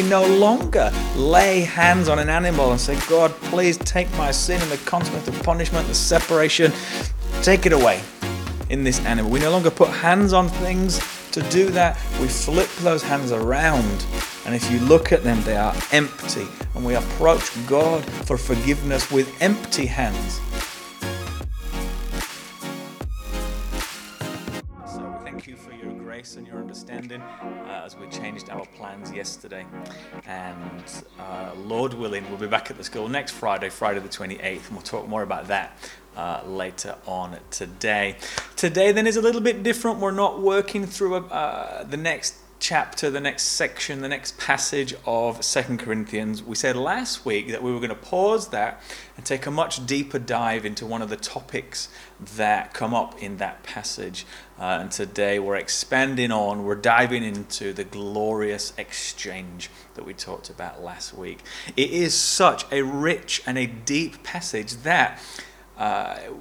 we no longer lay hands on an animal and say, God, please take my sin and the consequence of punishment, the separation, take it away in this animal. We no longer put hands on things to do that. We flip those hands around, and if you look at them, they are empty, and we approach God for forgiveness with empty hands. So thank you for your grace and your understanding as we changed our plans yesterday, and Lord willing, we'll be back at the school next Friday the 28th, and we'll talk more about that later on today. Today then is a little bit different. We're not working through the next chapter, the next section, the next passage of 2 Corinthians. We said last week that we were going to pause that and take a much deeper dive into one of the topics that come up in that passage. And today we're expanding on, we're diving into the glorious exchange that we talked about last week. It is such a rich and a deep passage that it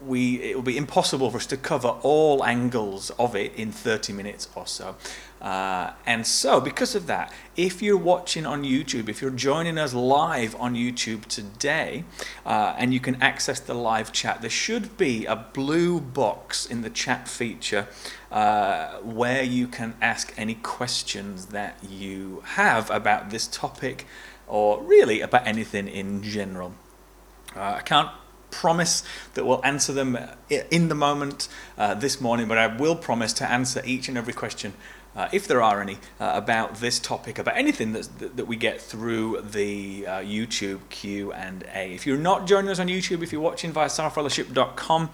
will be impossible for us to cover all angles of it in 30 minutes or so. And so because of that, if you're watching on YouTube, if you're joining us live on YouTube today, and you can access the live chat, there should be a blue box in the chat feature where you can ask any questions that you have about this topic or really about anything in general. I can't promise that we'll answer them in the moment this morning, but I will promise to answer each and every question, if there are any, about this topic, about anything that we get through the YouTube Q&A. If you're not joining us on YouTube, if you're watching via saarfellowship.com,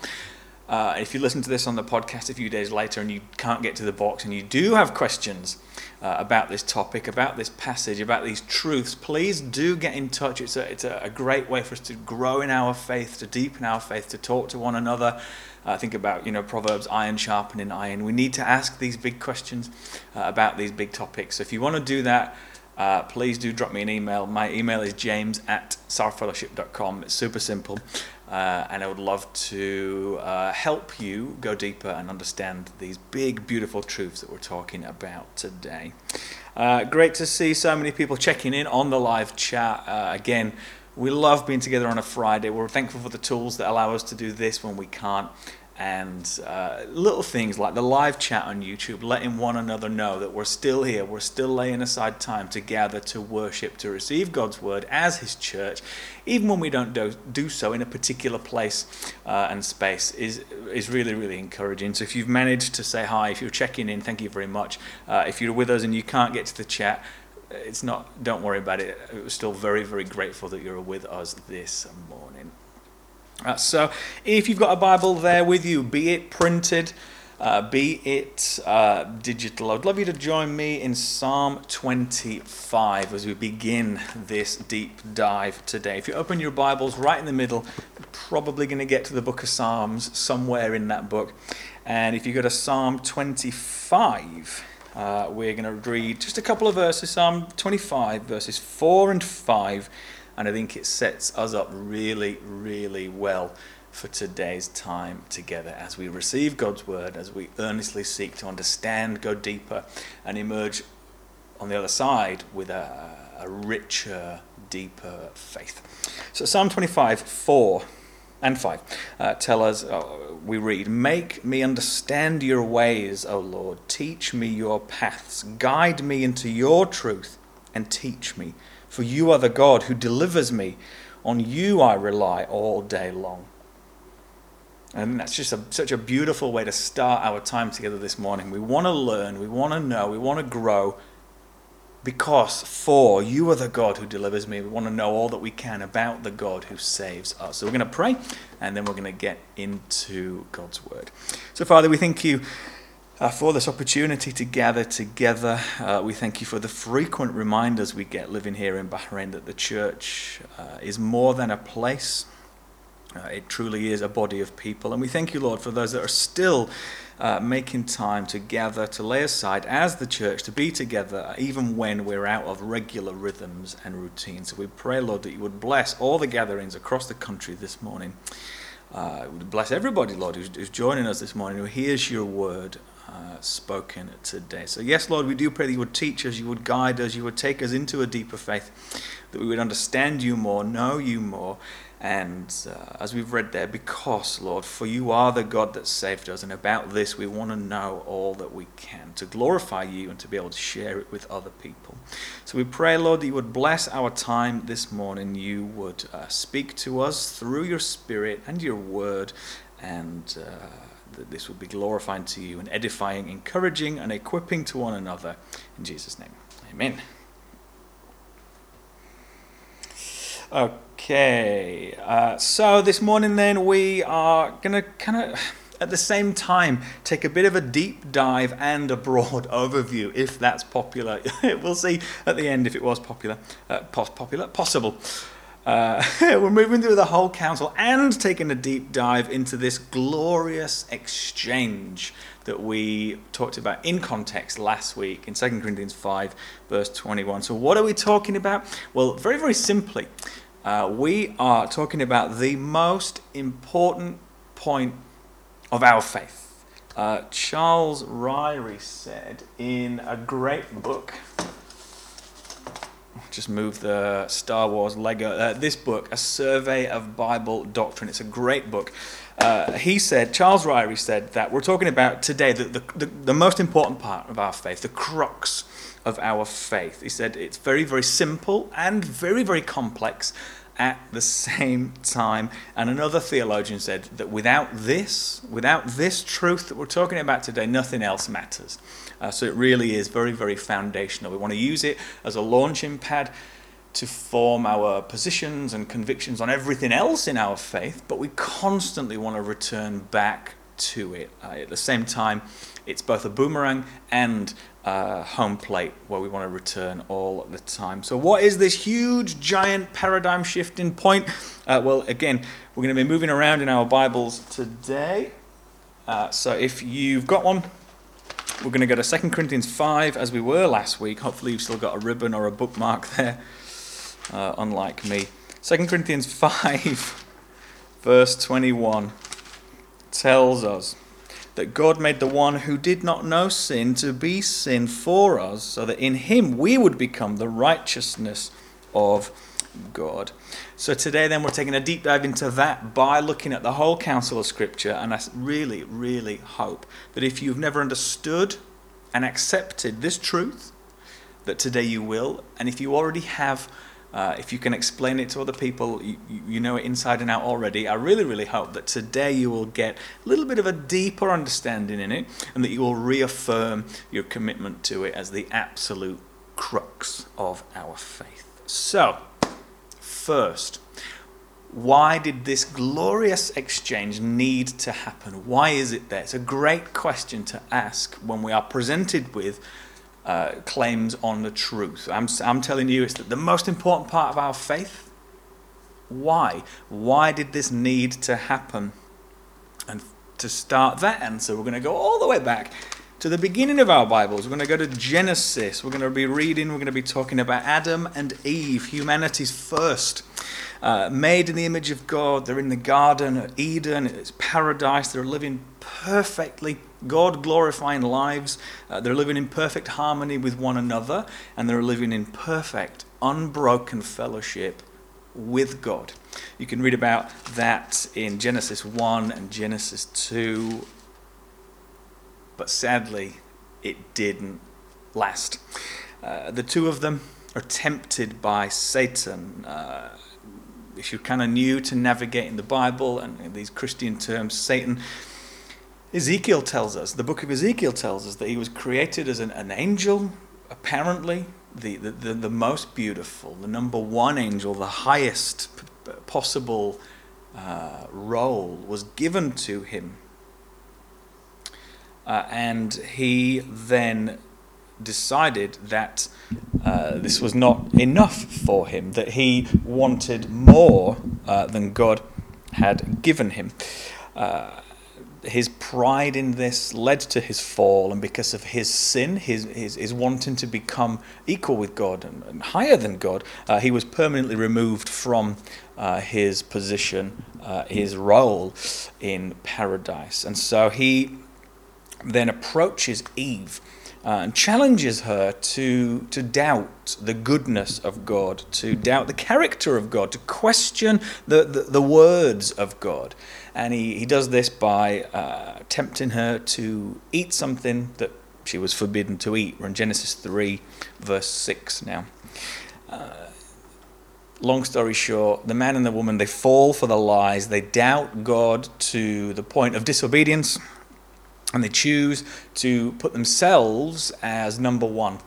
if you listen to this on the podcast a few days later and you can't get to the box and you do have questions about this topic, about this passage, about these truths, please do get in touch. It's a great way for us to grow in our faith, to deepen our faith, to talk to one another. Think about, Proverbs, iron sharpening iron. We need to ask these big questions about these big topics. So if you want to do that, please do drop me an email. My email is james@saarfellowship.com. It's super simple. And I would love to help you go deeper and understand these big, beautiful truths that we're talking about today. Great to see so many people checking in on the live chat. Again, we love being together on a Friday. We're thankful for the tools that allow us to do this when we can't. And little things like the live chat on YouTube, letting one another know that we're still here, we're still laying aside time to gather, to worship, to receive God's word as his church, even when we don't do so in a particular place and space, is really, really encouraging. So if you've managed to say hi, if you're checking in, thank you very much. If you're with us and you can't get to the chat, don't worry about it. We're still very, very grateful that you're with us this morning. So if you've got a Bible there with you, be it printed, be it digital, I'd love you to join me in Psalm 25 as we begin this deep dive today. If you open your Bibles right in the middle, you're probably going to get to the book of Psalms somewhere in that book. And if you go to Psalm 25, we're going to read just a couple of verses, Psalm 25, verses 4 and 5. And I think it sets us up really, really well for today's time together as we receive God's word, as we earnestly seek to understand, go deeper, and emerge on the other side with a richer, deeper faith. So Psalm 25, 4 and 5 tell us, we read, "Make me understand your ways, O Lord. Teach me your paths. Guide me into your truth and teach me. For you are the God who delivers me. On you I rely all day long." And that's just such a beautiful way to start our time together this morning. We want to learn, we want to know, we want to grow, because you are the God who delivers me. We want to know all that we can about the God who saves us. So we're going to pray, and then we're going to get into God's word. So Father, we thank you for this opportunity to gather together. We thank you for the frequent reminders we get living here in Bahrain that the church is more than a place. It truly is a body of people. And we thank you, Lord, for those that are still making time to gather, to lay aside as the church, to be together, even when we're out of regular rhythms and routines. So we pray, Lord, that you would bless all the gatherings across the country this morning. Bless everybody, Lord, who's joining us this morning, who hears your word, spoken today. So yes, Lord, we do pray that you would teach us, you would guide us, you would take us into a deeper faith, that we would understand you more, know you more, and as we've read there, because, Lord, for you are the God that saved us, and about this we want to know all that we can, to glorify you and to be able to share it with other people. So we pray, Lord, that you would bless our time this morning, you would speak to us through your Spirit and your Word, and that this would be glorifying to you and edifying, encouraging and equipping to one another. In Jesus' name, amen. Okay, so this morning then we are going to kind of at the same time take a bit of a deep dive and a broad overview, if that's popular. We'll see at the end if it was popular, possible. We're moving through the whole counsel and taking a deep dive into this glorious exchange that we talked about in context last week in 2 Corinthians 5 verse 21. So what are we talking about? Well, very, very simply, we are talking about the most important point of our faith. Charles Ryrie said in a great book, just move the Star Wars Lego, this book, A Survey of Bible Doctrine. It's a great book. Charles Ryrie said that we're talking about today the most important part of our faith, the crux of our faith. He said it's very, very simple and very, very complex at the same time. And another theologian said that without this truth that we're talking about today, nothing else matters. So it really is very, very foundational. We want to use it as a launching pad to form our positions and convictions on everything else in our faith, but we constantly want to return back to it. At the same time, it's both a boomerang and home plate where we want to return all the time. So what is this huge, giant, paradigm shifting point? Well, again, we're going to be moving around in our Bibles today. So if you've got one, we're going to go to 2 Corinthians 5 as we were last week. Hopefully you've still got a ribbon or a bookmark there, unlike me. 2 Corinthians 5 verse 21 tells us that God made the one who did not know sin to be sin for us, so that in him we would become the righteousness of God. So today then we're taking a deep dive into that by looking at the whole counsel of Scripture, and I really, really hope that if you've never understood and accepted this truth, that today you will, and if you already have, if you can explain it to other people, you know it inside and out already. I really, really hope that today you will get a little bit of a deeper understanding in it, and that you will reaffirm your commitment to it as the absolute crux of our faith. So, first, why did this glorious exchange need to happen? Why is it there? It's a great question to ask when we are presented with claims on the truth. I'm telling you, it's the most important part of our faith. Why? Why did this need to happen? And to start that answer, we're going to go all the way back to the beginning of our Bibles. We're going to go to Genesis. We're going to be reading, we're going to be talking about Adam and Eve, humanity's first. Made in the image of God, they're in the Garden of Eden, it's paradise, they're living perfectly God-glorifying lives. They're living in perfect harmony with one another, and they're living in perfect, unbroken fellowship with God. You can read about that in Genesis 1 and Genesis 2, but sadly, it didn't last. The two of them are tempted by Satan. If you're kind of new to navigating the Bible and in these Christian terms, Satan... the book of Ezekiel tells us that he was created as an angel, apparently, the most beautiful, the number one angel, the highest possible role was given to him. And he then decided that this was not enough for him, that he wanted more than God had given him. His pride in this led to his fall, and because of his sin, his wanting to become equal with God and higher than God, he was permanently removed from his position, his role in paradise. And so he then approaches Eve and challenges her to doubt the goodness of God, to doubt the character of God, to question the words of God. And he does this by tempting her to eat something that she was forbidden to eat. We're in Genesis 3, verse 6 now. Long story short, the man and the woman, they fall for the lies. They doubt God to the point of disobedience, and they choose to put themselves as number one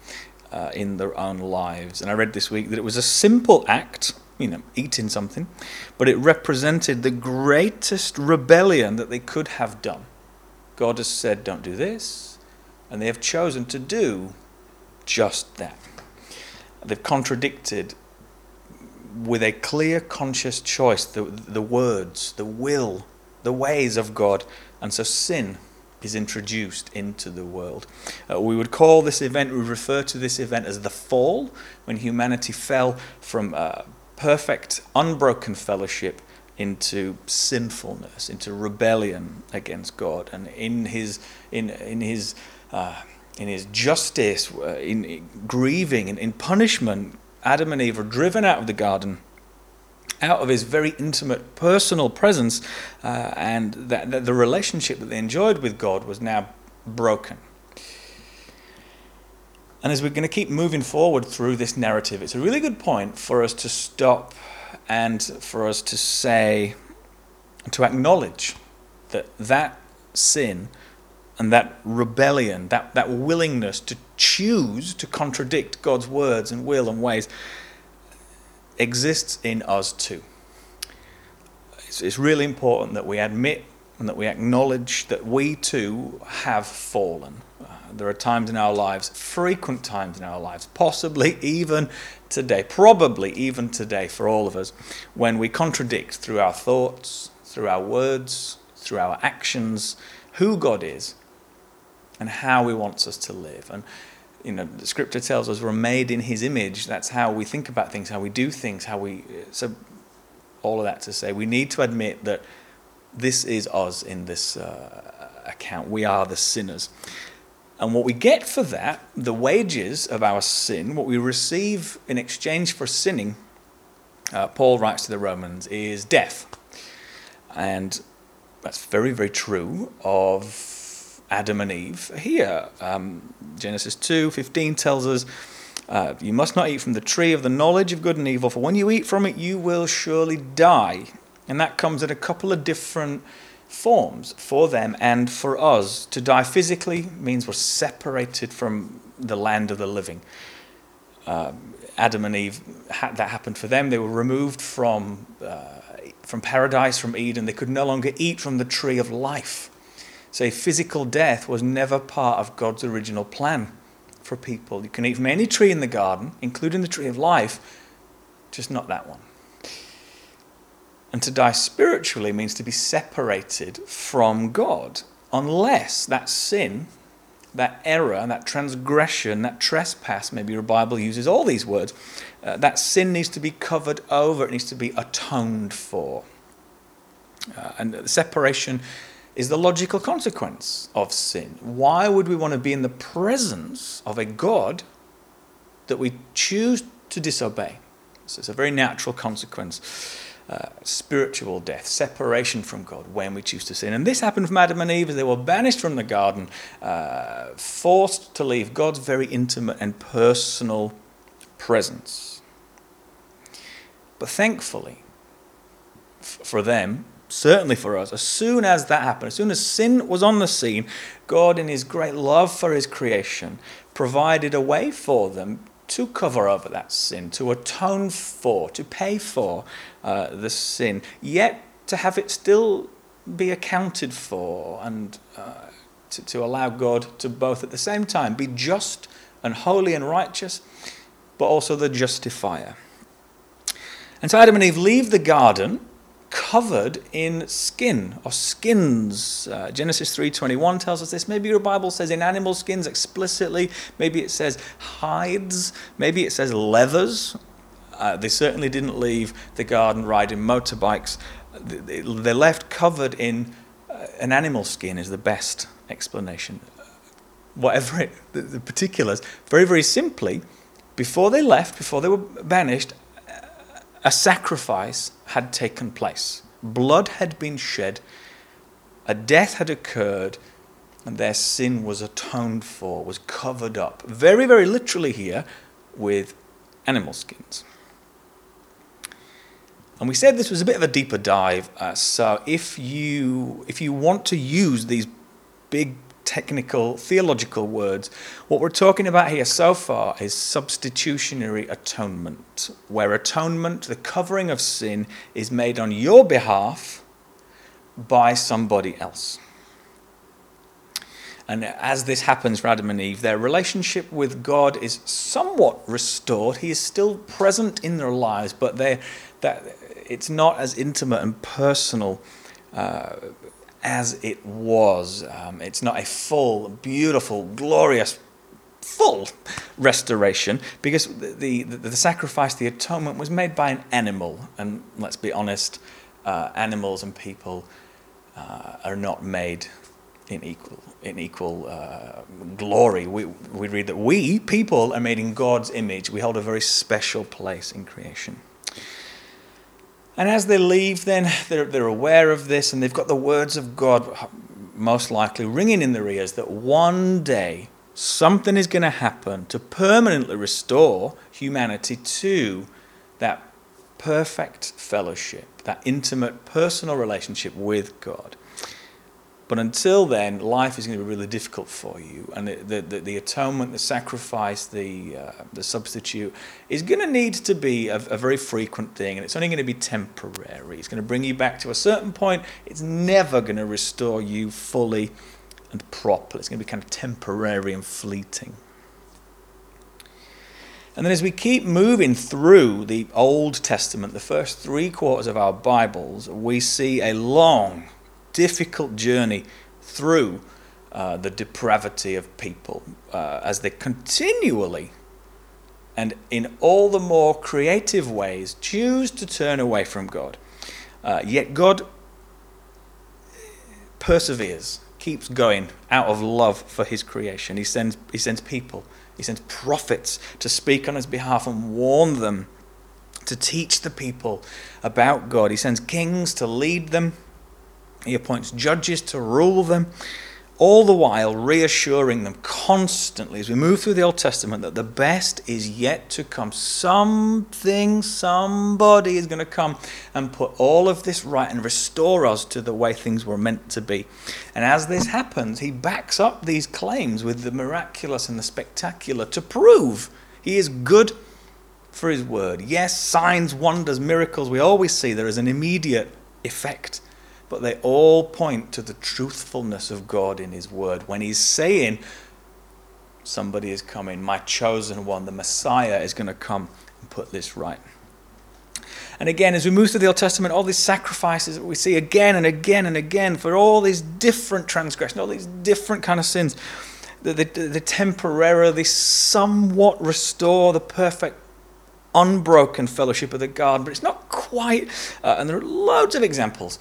in their own lives. And I read this week that it was a simple act, you know, eating something, but it represented the greatest rebellion that they could have done. God has said, don't do this, and they have chosen to do just that. They've contradicted with a clear, conscious choice the words, the will, the ways of God, and so sin is introduced into the world. We would call this event, we refer to this event as the fall, when humanity fell from perfect, unbroken fellowship into sinfulness, into rebellion against God. And in his justice, in grieving and in punishment, Adam and Eve are driven out of the garden, out of his very intimate personal presence, and that the relationship that they enjoyed with God was now broken. And as we're going to keep moving forward through this narrative, it's a really good point for us to stop and for us to say, to acknowledge that sin and that rebellion, that willingness to choose to contradict God's words and will and ways, exists in us too. It's really important that we admit and that we acknowledge that we too have fallen. There are times in our lives, frequent times in our lives, possibly even today, probably even today for all of us, when we contradict through our thoughts, through our words, through our actions, who God is and how he wants us to live. And you know, the scripture tells us we're made in his image. That's how we think about things, how we do things, how we... So all of that to say, we need to admit that this is us in this account. We are the sinners. And what we get for that, the wages of our sin, what we receive in exchange for sinning, Paul writes to the Romans, is death. And that's very, very true of Adam and Eve here. Genesis 2:15 tells us, you must not eat from the tree of the knowledge of good and evil, for when you eat from it you will surely die. And that comes in a couple of different forms for them and for us. To die physically means we're separated from the land of the living. Adam and Eve, that happened for them. They were removed from paradise, from Eden. They could no longer eat from the tree of life. So physical death was never part of God's original plan for people. You can eat from any tree in the garden, including the tree of life, just not that one. And to die spiritually means to be separated from God, unless that sin, that error, that transgression, that trespass, maybe your Bible uses all these words, that sin needs to be covered over, it needs to be atoned for. And the separation is the logical consequence of sin. Why would we want to be in the presence of a God that we choose to disobey? So it's a very natural consequence. Spiritual death, separation from God when we choose to sin. And this happened from Adam and Eve as they were banished from the garden, forced to leave God's very intimate and personal presence. But thankfully for them, certainly for us, as soon as that happened, as soon as sin was on the scene, God, in his great love for his creation, provided a way for them to cover over that sin, to atone for, to pay for the sin, yet to have it still be accounted for, and to allow God to both at the same time be just and holy and righteous, but also the justifier. And so Adam and Eve leave the garden covered in skin or skins. Genesis 3:21 tells us this. Maybe your Bible says in animal skins explicitly. Maybe it says hides. Maybe it says leathers. They certainly didn't leave the garden riding motorbikes. They're left covered in an animal skin is the best explanation, whatever it, the particulars, very, very simply, before they left, before they were banished, a sacrifice had taken place. Blood had been shed, a death had occurred, and their sin was atoned for, was covered up, very, very literally here, with animal skins. And we said this was a bit of a deeper dive, so if you want to use these big technical, theological words, what we're talking about here so far is substitutionary atonement, where atonement, the covering of sin, is made on your behalf by somebody else. And as this happens for Adam and Eve, their relationship with God is somewhat restored. He is still present in their lives, but it's not as intimate and personal as it was. It's not a full, beautiful, glorious, full restoration, because the sacrifice, the atonement, was made by an animal. And let's be honest, animals and people are not made in equal glory. We read that we, people, are made in God's image. We hold a very special place in creation. And as they leave, then they're aware of this, and they've got the words of God most likely ringing in their ears that one day something is going to happen to permanently restore humanity to that perfect fellowship, that intimate personal relationship with God. But until then, life is going to be really difficult for you, and the atonement, the sacrifice, the substitute is going to need to be a very frequent thing, and it's only going to be temporary. It's going to bring you back to a certain point. It's never going to restore you fully and properly. It's going to be kind of temporary and fleeting. And then as we keep moving through the Old Testament, the first three quarters of our Bibles, we see a long, difficult journey through the depravity of people as they continually and in all the more creative ways choose to turn away from God. Yet God perseveres, keeps going out of love for his creation. He sends people, he sends prophets to speak on his behalf and warn them, to teach the people about God. He sends kings to lead them. He appoints judges to rule them, all the while reassuring them constantly as we move through the Old Testament that the best is yet to come. Somebody is going to come and put all of this right and restore us to the way things were meant to be. And as this happens, he backs up these claims with the miraculous and the spectacular to prove he is good for his word. Yes, signs, wonders, miracles, we always see there is an immediate effect, but they all point to the truthfulness of God in his word. When he's saying, somebody is coming, my chosen one, the Messiah is going to come and put this right. And again, as we move through the Old Testament, all these sacrifices that we see again and again and again for all these different transgressions, all these different kind of sins, they temporarily somewhat restore the perfect, unbroken fellowship of the garden, but it's not quite, and there are loads of examples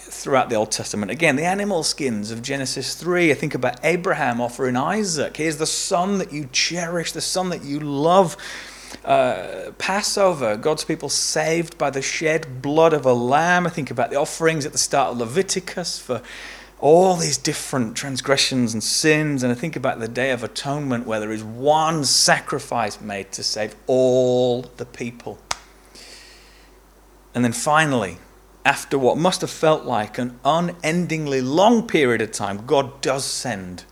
throughout the Old Testament. Again, the animal skins of Genesis 3, I think about Abraham offering Isaac. Here's the son that you cherish, the son that you love. Passover, God's people saved by the shed blood of a lamb. I think about the offerings at the start of Leviticus for all these different transgressions and sins, and I think about the Day of Atonement where there is one sacrifice made to save all the people. And then finally, after what must have felt like an unendingly long period of time, God does send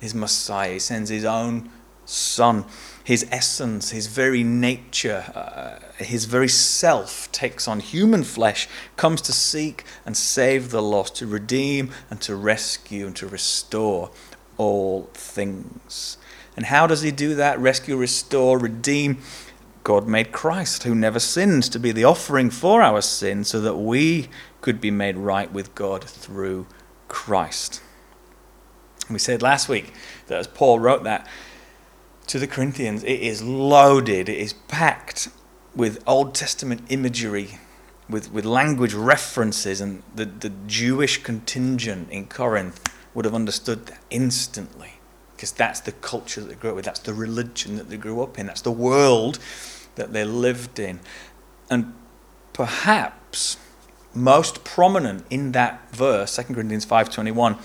his Messiah. He sends his own Son. His essence, his very nature, his very self takes on human flesh, comes to seek and save the lost, to redeem and to rescue and to restore all things. And how does he do that? Rescue, restore, redeem. God made Christ, who never sinned, to be the offering for our sin so that we could be made right with God through Christ. And we said last week that as Paul wrote that to the Corinthians, it is loaded, it is packed with Old Testament imagery, with language references, and the Jewish contingent in Corinth would have understood that instantly, because that's the culture that they grew up with, that's the religion that they grew up in, that's the world that they lived in. And perhaps most prominent in that verse, 2 Corinthians 5:21,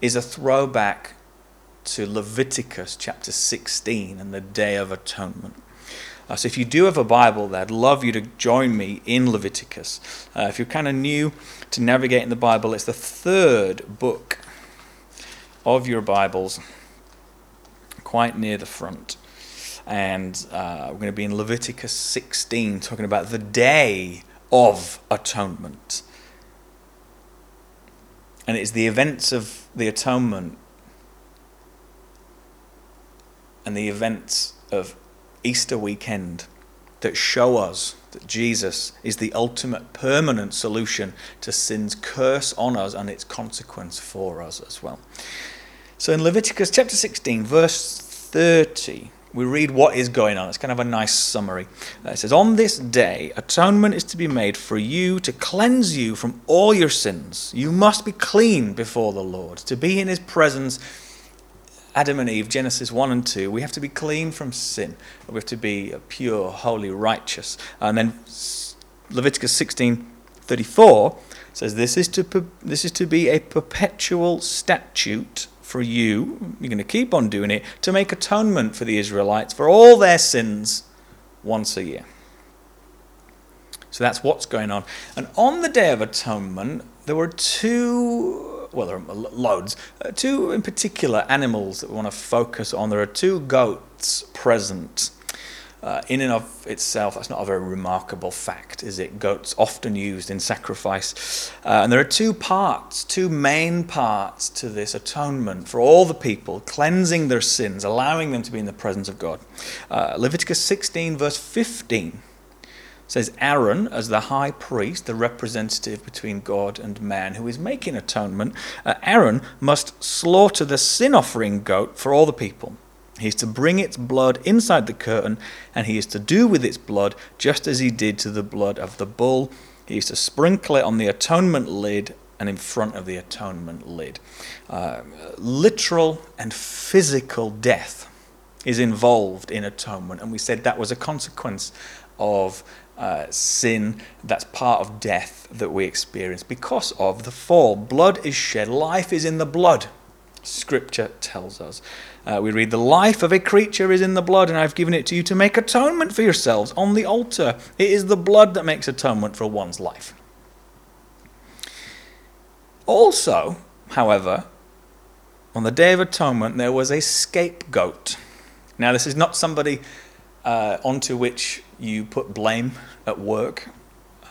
is a throwback to Leviticus chapter 16 and the Day of Atonement. So if you do have a Bible there, I'd love you to join me in Leviticus. If you're kind of new to navigating the Bible, it's the third book of your Bibles, quite near the front. And we're going to be in Leviticus 16, talking about the Day of Atonement. And it's the events of the atonement and the events of Easter weekend that show us that Jesus is the ultimate permanent solution to sin's curse on us and its consequence for us as well. So in Leviticus chapter 16, verse 30, we read what is going on. It's kind of a nice summary. It says, "On this day, atonement is to be made for you to cleanse you from all your sins. You must be clean before the Lord. To be in his presence," Adam and Eve, Genesis 1 and 2, we have to be clean from sin. We have to be pure, holy, righteous. And then Leviticus 16:34 says, this is to be a perpetual statute for you. You're going to keep on doing it to make atonement for the Israelites for all their sins once a year. So that's what's going on. And on the Day of Atonement, there were two in particular animals that we want to focus on. There are two goats present. In and of itself, that's not a very remarkable fact, is it? Goats often used in sacrifice. And there are two main parts to this atonement for all the people, cleansing their sins, allowing them to be in the presence of God. Leviticus 16, verse 15. Says Aaron, as the high priest, the representative between God and man who is making atonement, Aaron must slaughter the sin offering goat for all the people. He is to bring its blood inside the curtain, and he is to do with its blood just as he did to the blood of the bull. He is to sprinkle it on the atonement lid and in front of the atonement lid. Literal and physical death is involved in atonement, and we said that was a consequence of sin, that's part of death that we experience because of the fall. Blood is shed, life is in the blood, Scripture tells us. We read, "The life of a creature is in the blood, and I've given it to you to make atonement for yourselves on the altar. It is the blood that makes atonement for one's life." Also, however, on the Day of Atonement, there was a scapegoat. Now, this is not somebody onto which you put blame at work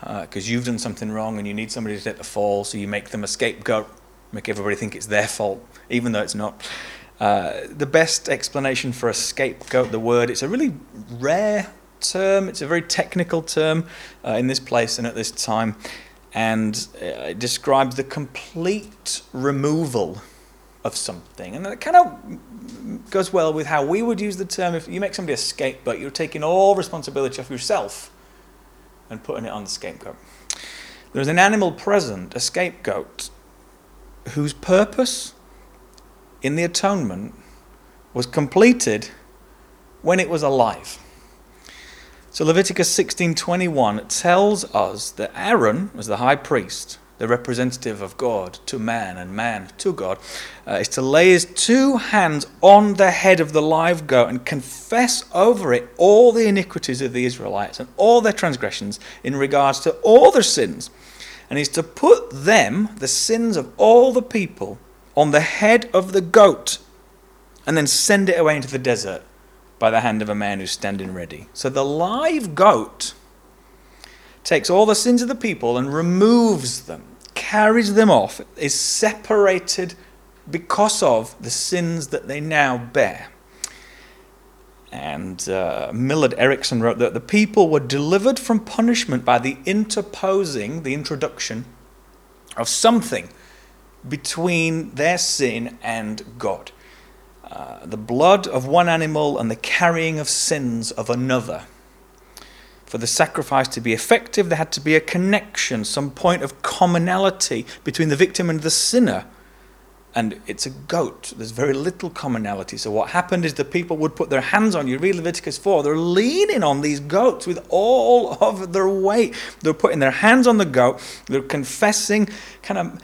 because you've done something wrong and you need somebody to take the fall, so you make them a scapegoat, make everybody think it's their fault, even though it's not. The best explanation for a scapegoat, the word, it's a really rare term, it's a very technical term in this place and at this time, and it describes the complete removal of something. And that kind of goes well with how we would use the term. If you make somebody a scapegoat, you're taking all responsibility off yourself and putting it on the scapegoat. There's an animal present, a scapegoat, whose purpose in the atonement was completed when it was alive. So Leviticus 16:21 tells us that Aaron, as the high priest, the representative of God to man and man to God, is to lay his two hands on the head of the live goat and confess over it all the iniquities of the Israelites and all their transgressions in regards to all their sins. And he's to put them, the sins of all the people, on the head of the goat and then send it away into the desert by the hand of a man who's standing ready. So the live goat takes all the sins of the people and removes them, carries them off, is separated because of the sins that they now bear. And Millard Erickson wrote that the people were delivered from punishment by the introduction of something between their sin and God. The blood of one animal and the carrying of sins of another. For the sacrifice to be effective, there had to be a connection, some point of commonality between the victim and the sinner. and it's a goat. There's very little commonality. So what happened is the people would put their hands on, you read Leviticus 4, they're leaning on these goats with all of their weight. They're putting their hands on the goat, they're confessing, kind of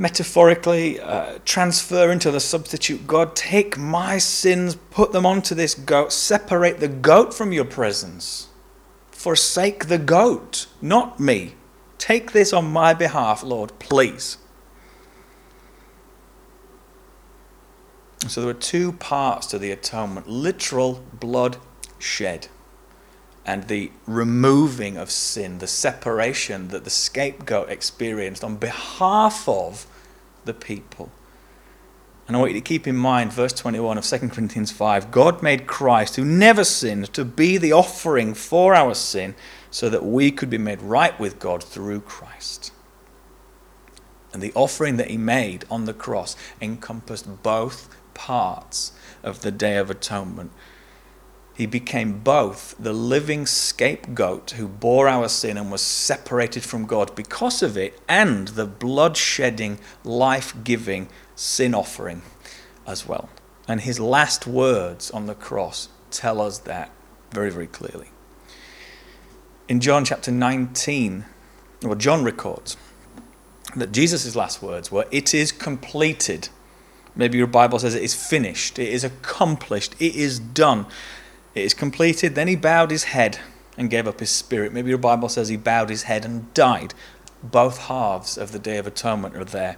metaphorically transferring to the substitute God, take my sins, put them onto this goat, separate the goat from your presence. Forsake the goat, not me. Take this on my behalf, Lord, please. So there were two parts to the atonement, literal blood shed and the removing of sin, the separation that the scapegoat experienced on behalf of the people. And I want you to keep in mind verse 21 of 2 Corinthians 5, God made Christ, who never sinned, to be the offering for our sin so that we could be made right with God through Christ. And the offering that he made on the cross encompassed both parts of the Day of Atonement. He became both the living scapegoat who bore our sin and was separated from God because of it, and the blood-shedding, life-giving sin offering as well. And his last words on the cross tell us that very, very clearly. In John chapter 19, well, John records that Jesus' last words were, "It is completed." Maybe your Bible says it is finished, it is accomplished, it is done. It is completed. Then he bowed his head and gave up his spirit. Maybe your Bible says he bowed his head and died. Both halves of the Day of Atonement are there.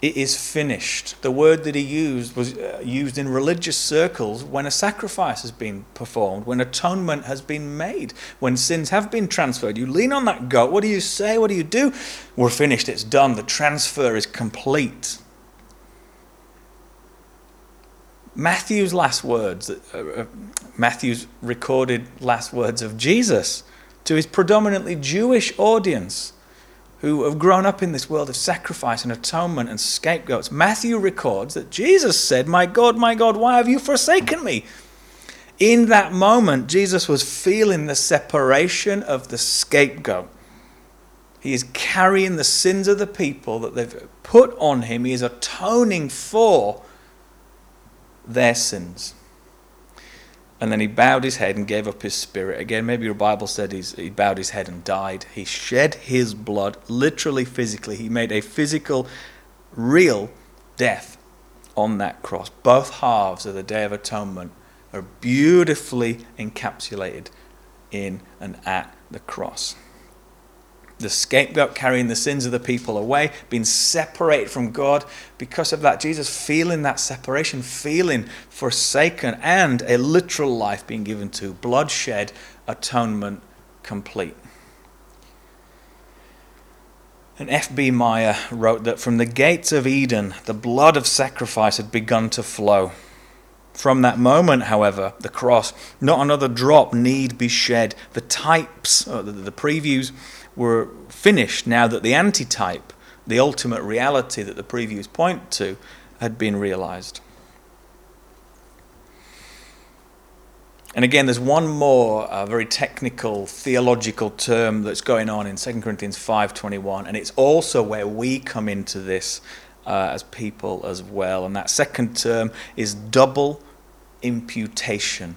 It is finished. The word that he used was used in religious circles when a sacrifice has been performed, when atonement has been made, when sins have been transferred. You lean on that goat. What do you say? What do you do? We're finished. It's done. The transfer is complete. Matthew's last words, Matthew's recorded last words of Jesus to his predominantly Jewish audience who have grown up in this world of sacrifice and atonement and scapegoats. Matthew records that Jesus said, my God, why have you forsaken me?" In that moment, Jesus was feeling the separation of the scapegoat. He is carrying the sins of the people that they've put on him. He is atoning for their sins. And then he bowed his head and gave up his spirit. Again, maybe your Bible said he bowed his head and died. He shed his blood, literally, physically. He made a physical, real death on that cross. Both halves of the Day of Atonement are beautifully encapsulated in and at the cross. The scapegoat carrying the sins of the people away, being separated from God. Because of that, Jesus feeling that separation, feeling forsaken, and a literal life being given to, bloodshed, atonement complete. And F.B. Meyer wrote that from the gates of Eden, the blood of sacrifice had begun to flow. From that moment, however, the cross, not another drop need be shed. The types, or the previews, were finished now that the antitype, the ultimate reality that the previews point to, had been realized. And again, there's one more very technical theological term that's going on in 2 Corinthians 5:21, and it's also where we come into this as people as well. And that second term is double imputation.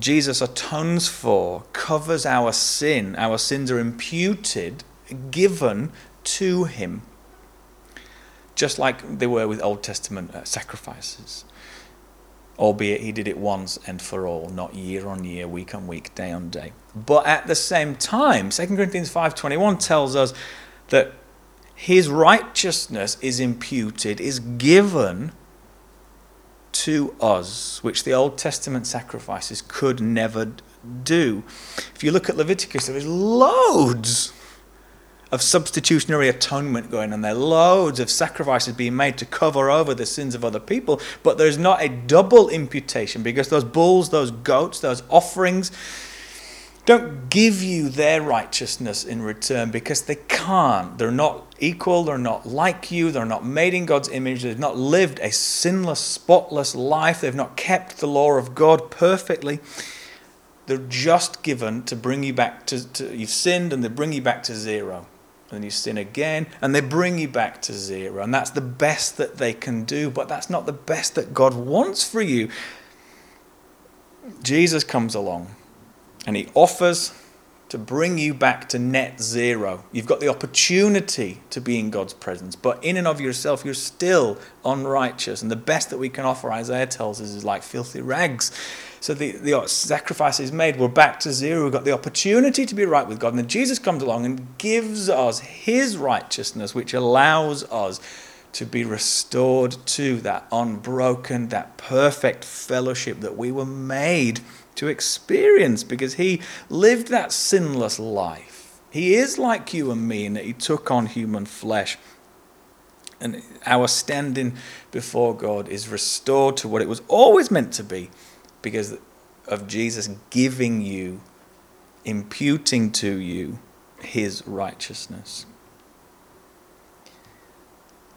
Jesus atones for, covers our sin. Our sins are imputed, given to him, just like they were with Old Testament sacrifices. Albeit he did it once and for all, not year on year, week on week, day on day. But at the same time, 2 Corinthians 5:21 tells us that his righteousness is imputed, is given to us, which the Old Testament sacrifices could never do. If you look at Leviticus, there is loads of substitutionary atonement going on there, loads of sacrifices being made to cover over the sins of other people, but there's not a double imputation, because those bulls, those goats, those offerings don't give you their righteousness in return, because they can't. They're not equal, they're not like you, they're not made in God's image, they've not lived a sinless, spotless life, they've not kept the law of God perfectly. They're just given to bring you back to you've sinned, and they bring you back to zero. and you sin again, and they bring you back to zero. And that's the best that they can do, but that's not the best that God wants for you. Jesus comes along and he offers to bring you back to net zero. You've got the opportunity to be in God's presence, but in and of yourself, you're still unrighteous. And the best that we can offer, Isaiah tells us, is like filthy rags. So the sacrifice is made. We're back to zero. We've got the opportunity to be right with God. And then Jesus comes along and gives us his righteousness, which allows us to be restored to that unbroken, that perfect fellowship that we were made to experience, because he lived that sinless life. He is like you and me in that he took on human flesh. And our standing before God is restored to what it was always meant to be because of Jesus giving you, imputing to you, his righteousness.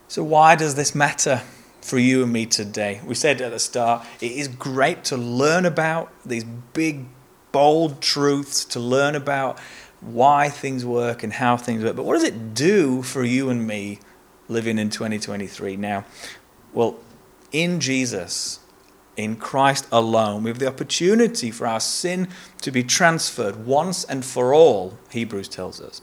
So why does this matter for you and me today? We said at the start, it is great to learn about these big, bold truths, to learn about why things work and how things work. But what does it do for you and me living in 2023 now? Well, in Jesus, in Christ alone, we have the opportunity for our sin to be transferred once and for all, Hebrews tells us,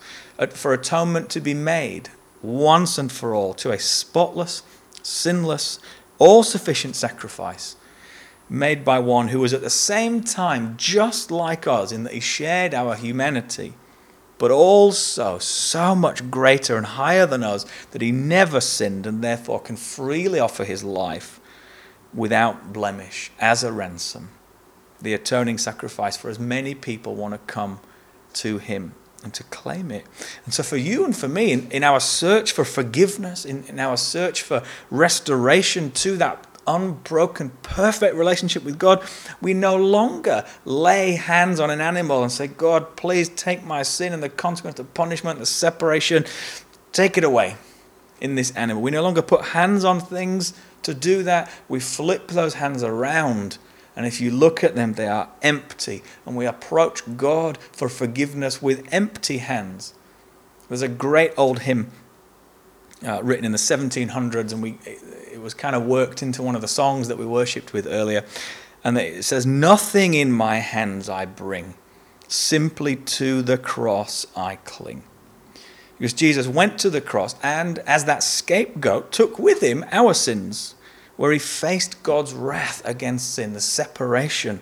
for atonement to be made once and for all to a spotless, sinless, all-sufficient sacrifice made by one who was at the same time just like us in that he shared our humanity, but also so much greater and higher than us that he never sinned and therefore can freely offer his life without blemish as a ransom, the atoning sacrifice for as many people want to come to him and to claim it. And so for you and for me, in our search for forgiveness, in our search for restoration to that unbroken, perfect relationship with God, we no longer lay hands on an animal and say, God, please take my sin and the consequence, the punishment, the separation, take it away in this animal. We no longer put hands on things to do that. We flip those hands around. And if you look at them, they are empty. And we approach God for forgiveness with empty hands. There's a great old hymn written in the 1700s, and it was kind of worked into one of the songs that we worshipped with earlier. And it says, nothing in my hands I bring, simply to the cross I cling. Because Jesus went to the cross and, as that scapegoat, took with him our sins, where he faced God's wrath against sin, the separation.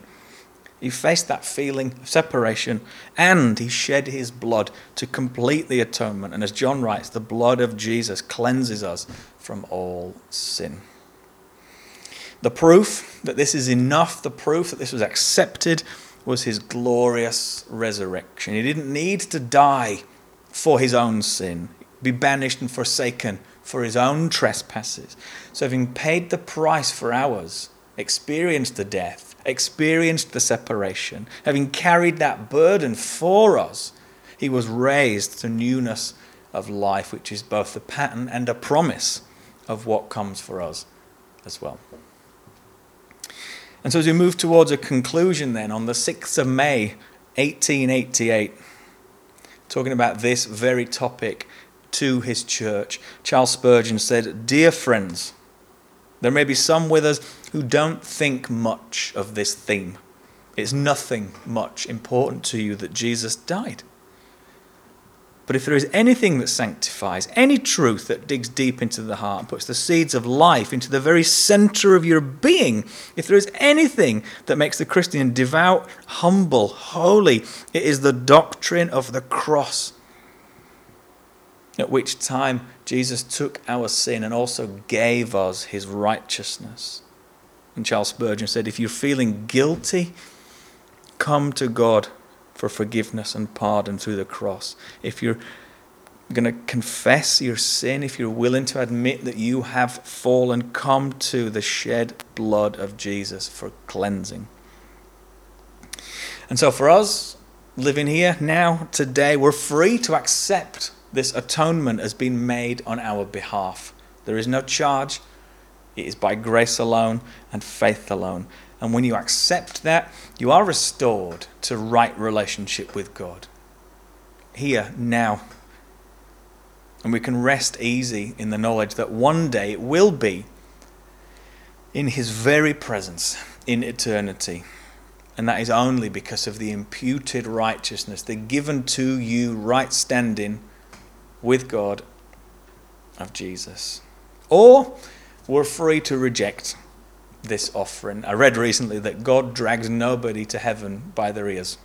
He faced that feeling of separation, and he shed his blood to complete the atonement. And as John writes, the blood of Jesus cleanses us from all sin. The proof that this is enough, the proof that this was accepted, was his glorious resurrection. He didn't need to die for his own sin, be banished and forsaken for his own trespasses. So having paid the price for ours, experienced the death, experienced the separation, having carried that burden for us, he was raised to newness of life, which is both the pattern and a promise of what comes for us as well. And so as we move towards a conclusion then, on the 6th of May, 1888, talking about this very topic, to his church, Charles Spurgeon said, dear friends, there may be some with us who don't think much of this theme. It's nothing much important to you that Jesus died. But if there is anything that sanctifies, any truth that digs deep into the heart and puts the seeds of life into the very center of your being, if there is anything that makes the Christian devout, humble, holy, it is the doctrine of the cross, at which time Jesus took our sin and also gave us his righteousness. And Charles Spurgeon said, if you're feeling guilty, come to God for forgiveness and pardon through the cross. If you're going to confess your sin, if you're willing to admit that you have fallen, come to the shed blood of Jesus for cleansing. And so for us, living here now, today, we're free to accept this atonement has been made on our behalf. There is no charge. It is by grace alone and faith alone. And when you accept that, you are restored to right relationship with God. Here, now, And we can rest easy in the knowledge that one day it will be in his very presence in eternity. And that is only because of the imputed righteousness, the given to you right standing with God of Jesus. Or we're free to reject this offering. I read recently that God drags nobody to heaven by their ears.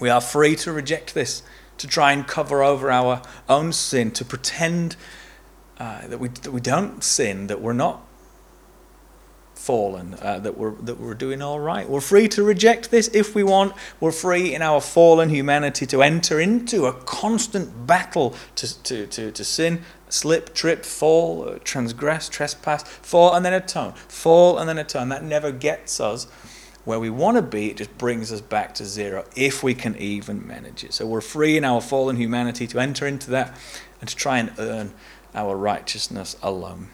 We are free to reject this, to try and cover over our own sin, to pretend that we don't sin, that we're not fallen, that we're doing all right. We're free to reject this if we want. We're free in our fallen humanity to enter into a constant battle to sin, slip, trip, fall, transgress, trespass, fall and then atone, fall and then atone. That never gets us where we want to be. It just brings us back to zero if we can even manage it. So we're free in our fallen humanity to enter into that and to try and earn our righteousness alone.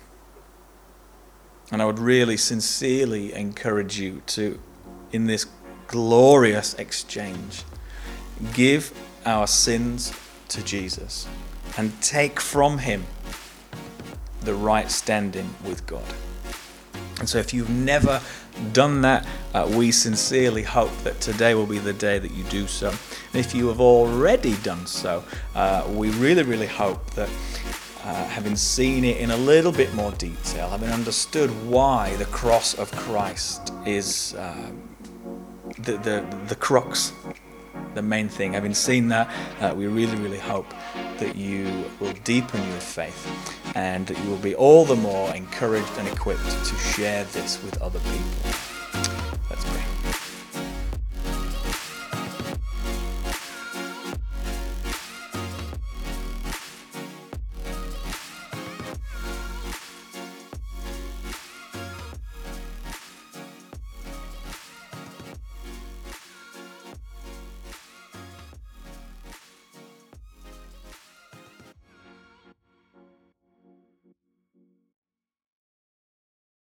And I would really sincerely encourage you to, in this glorious exchange, give our sins to Jesus and take from him the right standing with God. And so if you've never done that, we sincerely hope that today will be the day that you do so. And if you have already done so, we really, really hope that having seen it in a little bit more detail, having understood why the cross of Christ is the crux, the main thing, having seen that, we really, really hope that you will deepen your faith and that you will be all the more encouraged and equipped to share this with other people.